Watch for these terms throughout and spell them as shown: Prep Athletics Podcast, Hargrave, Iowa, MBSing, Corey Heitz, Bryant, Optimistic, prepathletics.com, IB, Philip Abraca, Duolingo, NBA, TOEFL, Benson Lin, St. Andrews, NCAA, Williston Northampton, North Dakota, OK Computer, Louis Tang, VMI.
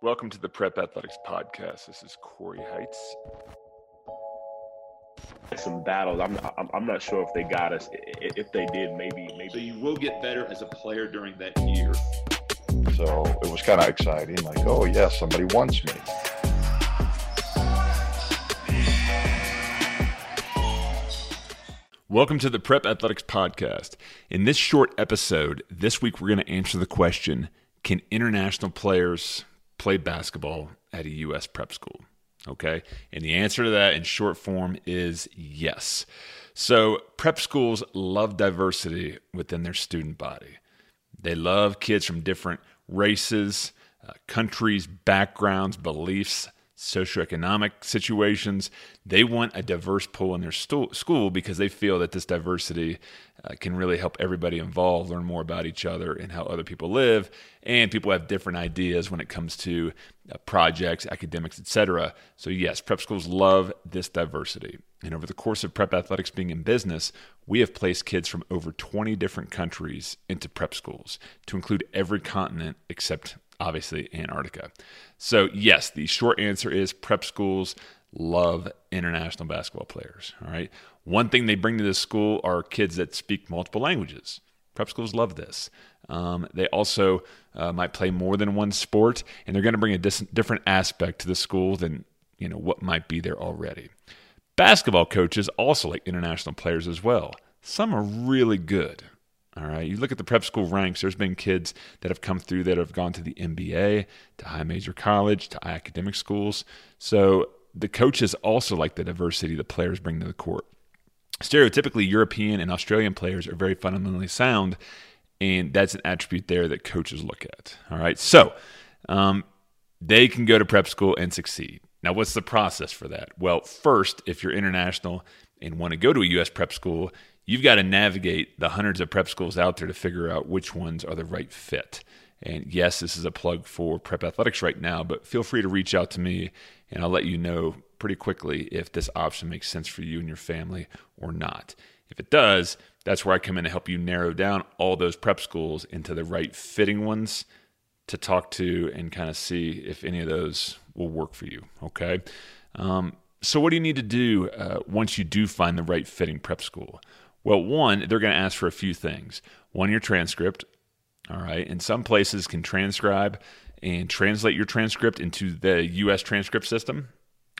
Welcome to the Prep Athletics Podcast. This is Corey Heitz. Some battles. I'm not sure if they got us. If they did, maybe. So you will get better as a player during that year. So it was kind of exciting. Like, oh yeah, somebody wants me. Welcome to the Prep Athletics Podcast. In this short episode, this week we're going to answer the question: can international players play basketball at a U.S. prep school? Okay. And the answer to that in short form is yes. So prep schools love diversity within their student body. They love kids from different races, countries, backgrounds, beliefs, socioeconomic situations. They want a diverse pool in their school because they feel that this diversity can really help everybody involved learn more about each other and how other people live. And people have different ideas when it comes to projects, academics, etc. So yes, prep schools love this diversity. And over the course of Prep Athletics being in business, we have placed kids from over 20 different countries into prep schools, to include every continent except obviously Antarctica. So yes, the short answer is prep schools love international basketball players. All right. One thing they bring to this school are kids that speak multiple languages. Prep schools love this. They also might play more than one sport, and they're going to bring a different aspect to the school than, you know, what might be there already. Basketball coaches also like international players as well. Some are really good. All right. You look at the prep school ranks, there's been kids that have come through that have gone to the NBA, to high major college, to academic schools. So the coaches also like the diversity the players bring to the court. Stereotypically, European and Australian players are very fundamentally sound, and that's an attribute there that coaches look at. All right. So they can go to prep school and succeed. Now, what's the process for that? Well, first, if you're international and want to go to a U.S. prep school, you've got to navigate the hundreds of prep schools out there to figure out which ones are the right fit. And yes, this is a plug for Prep Athletics right now, but feel free to reach out to me and I'll let you know pretty quickly if this option makes sense for you and your family or not. If it does, that's where I come in to help you narrow down all those prep schools into the right fitting ones to talk to and kind of see if any of those will work for you, okay? So what do you need to do once you do find the right fitting prep school? Well, one, they're going to ask for a few things. One, your transcript, all right? And some places can transcribe and translate your transcript into the U.S. transcript system,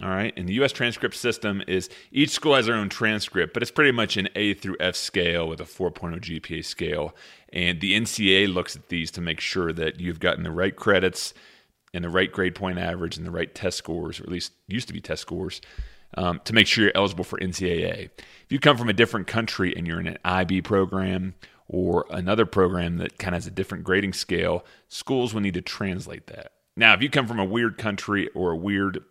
all right? And the U.S. transcript system is, each school has their own transcript, but it's pretty much an A through F scale with a 4.0 GPA scale. And the NCAA looks at these to make sure that you've gotten the right credits and the right grade point average and the right test scores, or at least used to be test scores, to make sure you're eligible for NCAA. If you come from a different country and you're in an IB program or another program that kind of has a different grading scale, schools will need to translate that. Now, if you come from a weird country or a weird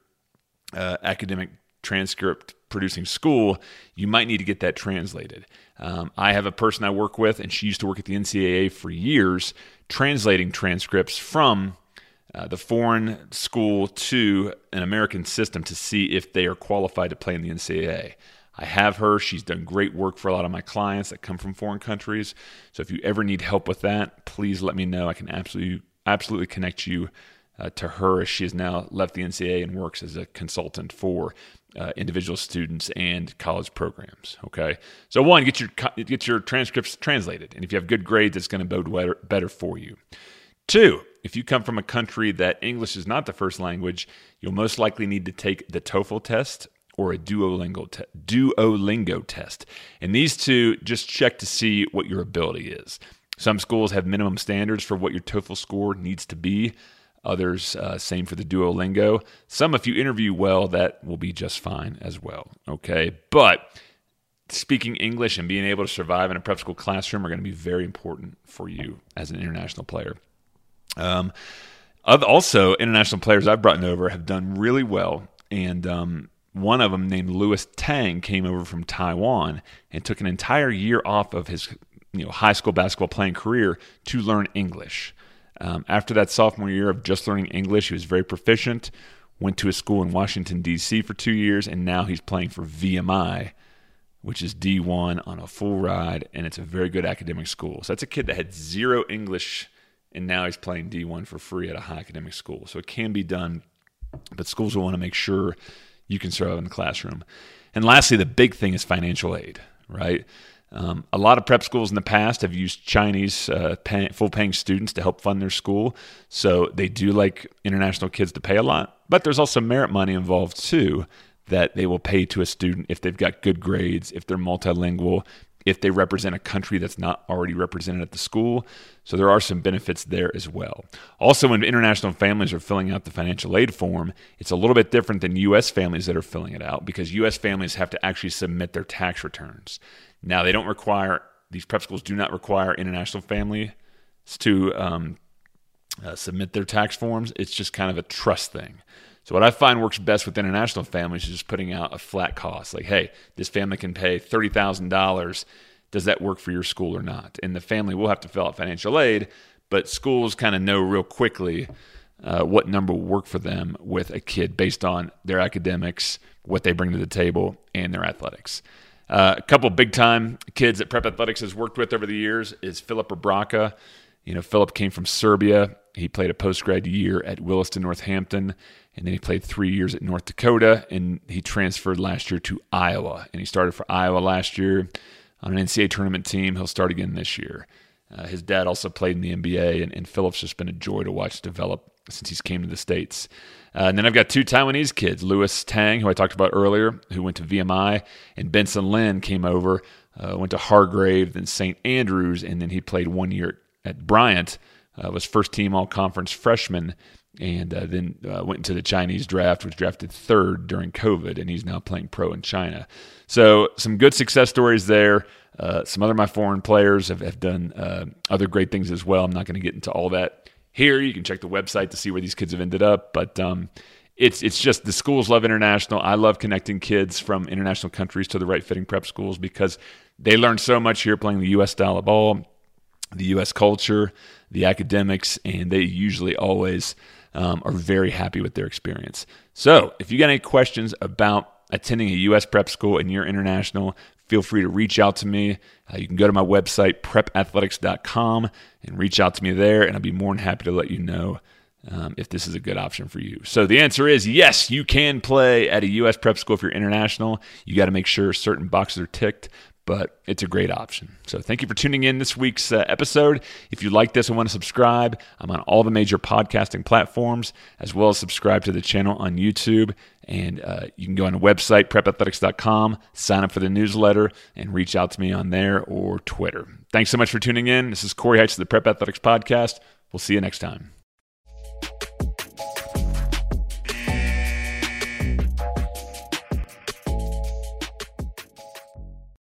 academic transcript producing school, you might need to get that translated. I have a person I work with, and she used to work at the NCAA for years, translating transcripts from the foreign school to an American system to see if they are qualified to play in the NCAA. I have her. She's done great work for a lot of my clients that come from foreign countries. So if you ever need help with that, please let me know. I can absolutely connect you to her, as she has now left the NCAA and works as a consultant for individual students and college programs. Okay. So one, get your transcripts translated. And if you have good grades, it's going to bode better for you. Two, if you come from a country that English is not the first language, you'll most likely need to take the TOEFL test or a Duolingo test. And these two just check to see what your ability is. Some schools have minimum standards for what your TOEFL score needs to be. Others, same for the Duolingo. Some, if you interview well, that will be just fine as well. Okay, but speaking English and being able to survive in a prep school classroom are going to be very important for you as an international player. Also, international players I've brought over have done really well, and one of them, named Louis Tang, came over from Taiwan and took an entire year off of his high school basketball playing career to learn English. After that sophomore year of just learning English, he was very proficient, went to a school in Washington, D.C. for 2 years, and now he's playing for VMI, which is D1 on a full ride, and it's a very good academic school. So that's a kid that had zero English and now he's playing D1 for free at a high academic school. So it can be done, but schools will want to make sure you can survive in the classroom. And lastly, the big thing is financial aid, right? A lot of prep schools in the past have used Chinese full-paying students to help fund their school. So they do like international kids to pay a lot, but there's also merit money involved too that they will pay to a student if they've got good grades, if they're multilingual, if they represent a country that's not already represented at the school. So there are some benefits there as well. Also, when international families are filling out the financial aid form, it's a little bit different than U.S. families that are filling it out, because U.S. families have to actually submit their tax returns. Now, they don't require, these prep schools do not require international families to submit their tax forms. It's just kind of a trust thing. So what I find works best with international families is just putting out a flat cost. Like, hey, this family can pay $30,000. Does that work for your school or not? And the family will have to fill out financial aid, but schools kind of know real quickly what number will work for them with a kid based on their academics, what they bring to the table, and their athletics. A couple big-time kids that Prep Athletics has worked with over the years is Philip Abraca. You know, Philip came from Serbia. He played a post-grad year at Williston, Northampton, and then he played 3 years at North Dakota, and he transferred last year to Iowa, and he started for Iowa last year on an NCAA tournament team. He'll start again this year. His dad also played in the NBA, and Philip's just been a joy to watch develop since he's came to the States. And then I've got two Taiwanese kids, Louis Tang, who I talked about earlier, who went to VMI, and Benson Lin came over, went to Hargrave, then St. Andrews, and then he played 1 year at Bryant, was first-team all-conference freshman, and then went into the Chinese draft, was drafted third during COVID, and he's now playing pro in China. So some good success stories there. Some other of my foreign players have done other great things as well. I'm not going to get into all that here. You can check the website to see where these kids have ended up, but it's just the schools love international. I love connecting kids from international countries to the right-fitting prep schools because they learn so much here playing the U.S. style of ball, the U.S. culture, the academics, and they usually always are very happy with their experience. So if you got any questions about attending a U.S. prep school and you're international, feel free to reach out to me. You can go to my website, prepathletics.com, and reach out to me there, and I'll be more than happy to let you know if this is a good option for you. So the answer is yes, you can play at a U.S. prep school if you're international. You got to make sure certain boxes are ticked, but it's a great option. So thank you for tuning in this week's episode. If you like this and want to subscribe, I'm on all the major podcasting platforms, as well as subscribe to the channel on YouTube. And you can go on the website, prepathletics.com, sign up for the newsletter, and reach out to me on there or Twitter. Thanks so much for tuning in. This is Corey Heitz of the Prep Athletics Podcast. We'll see you next time.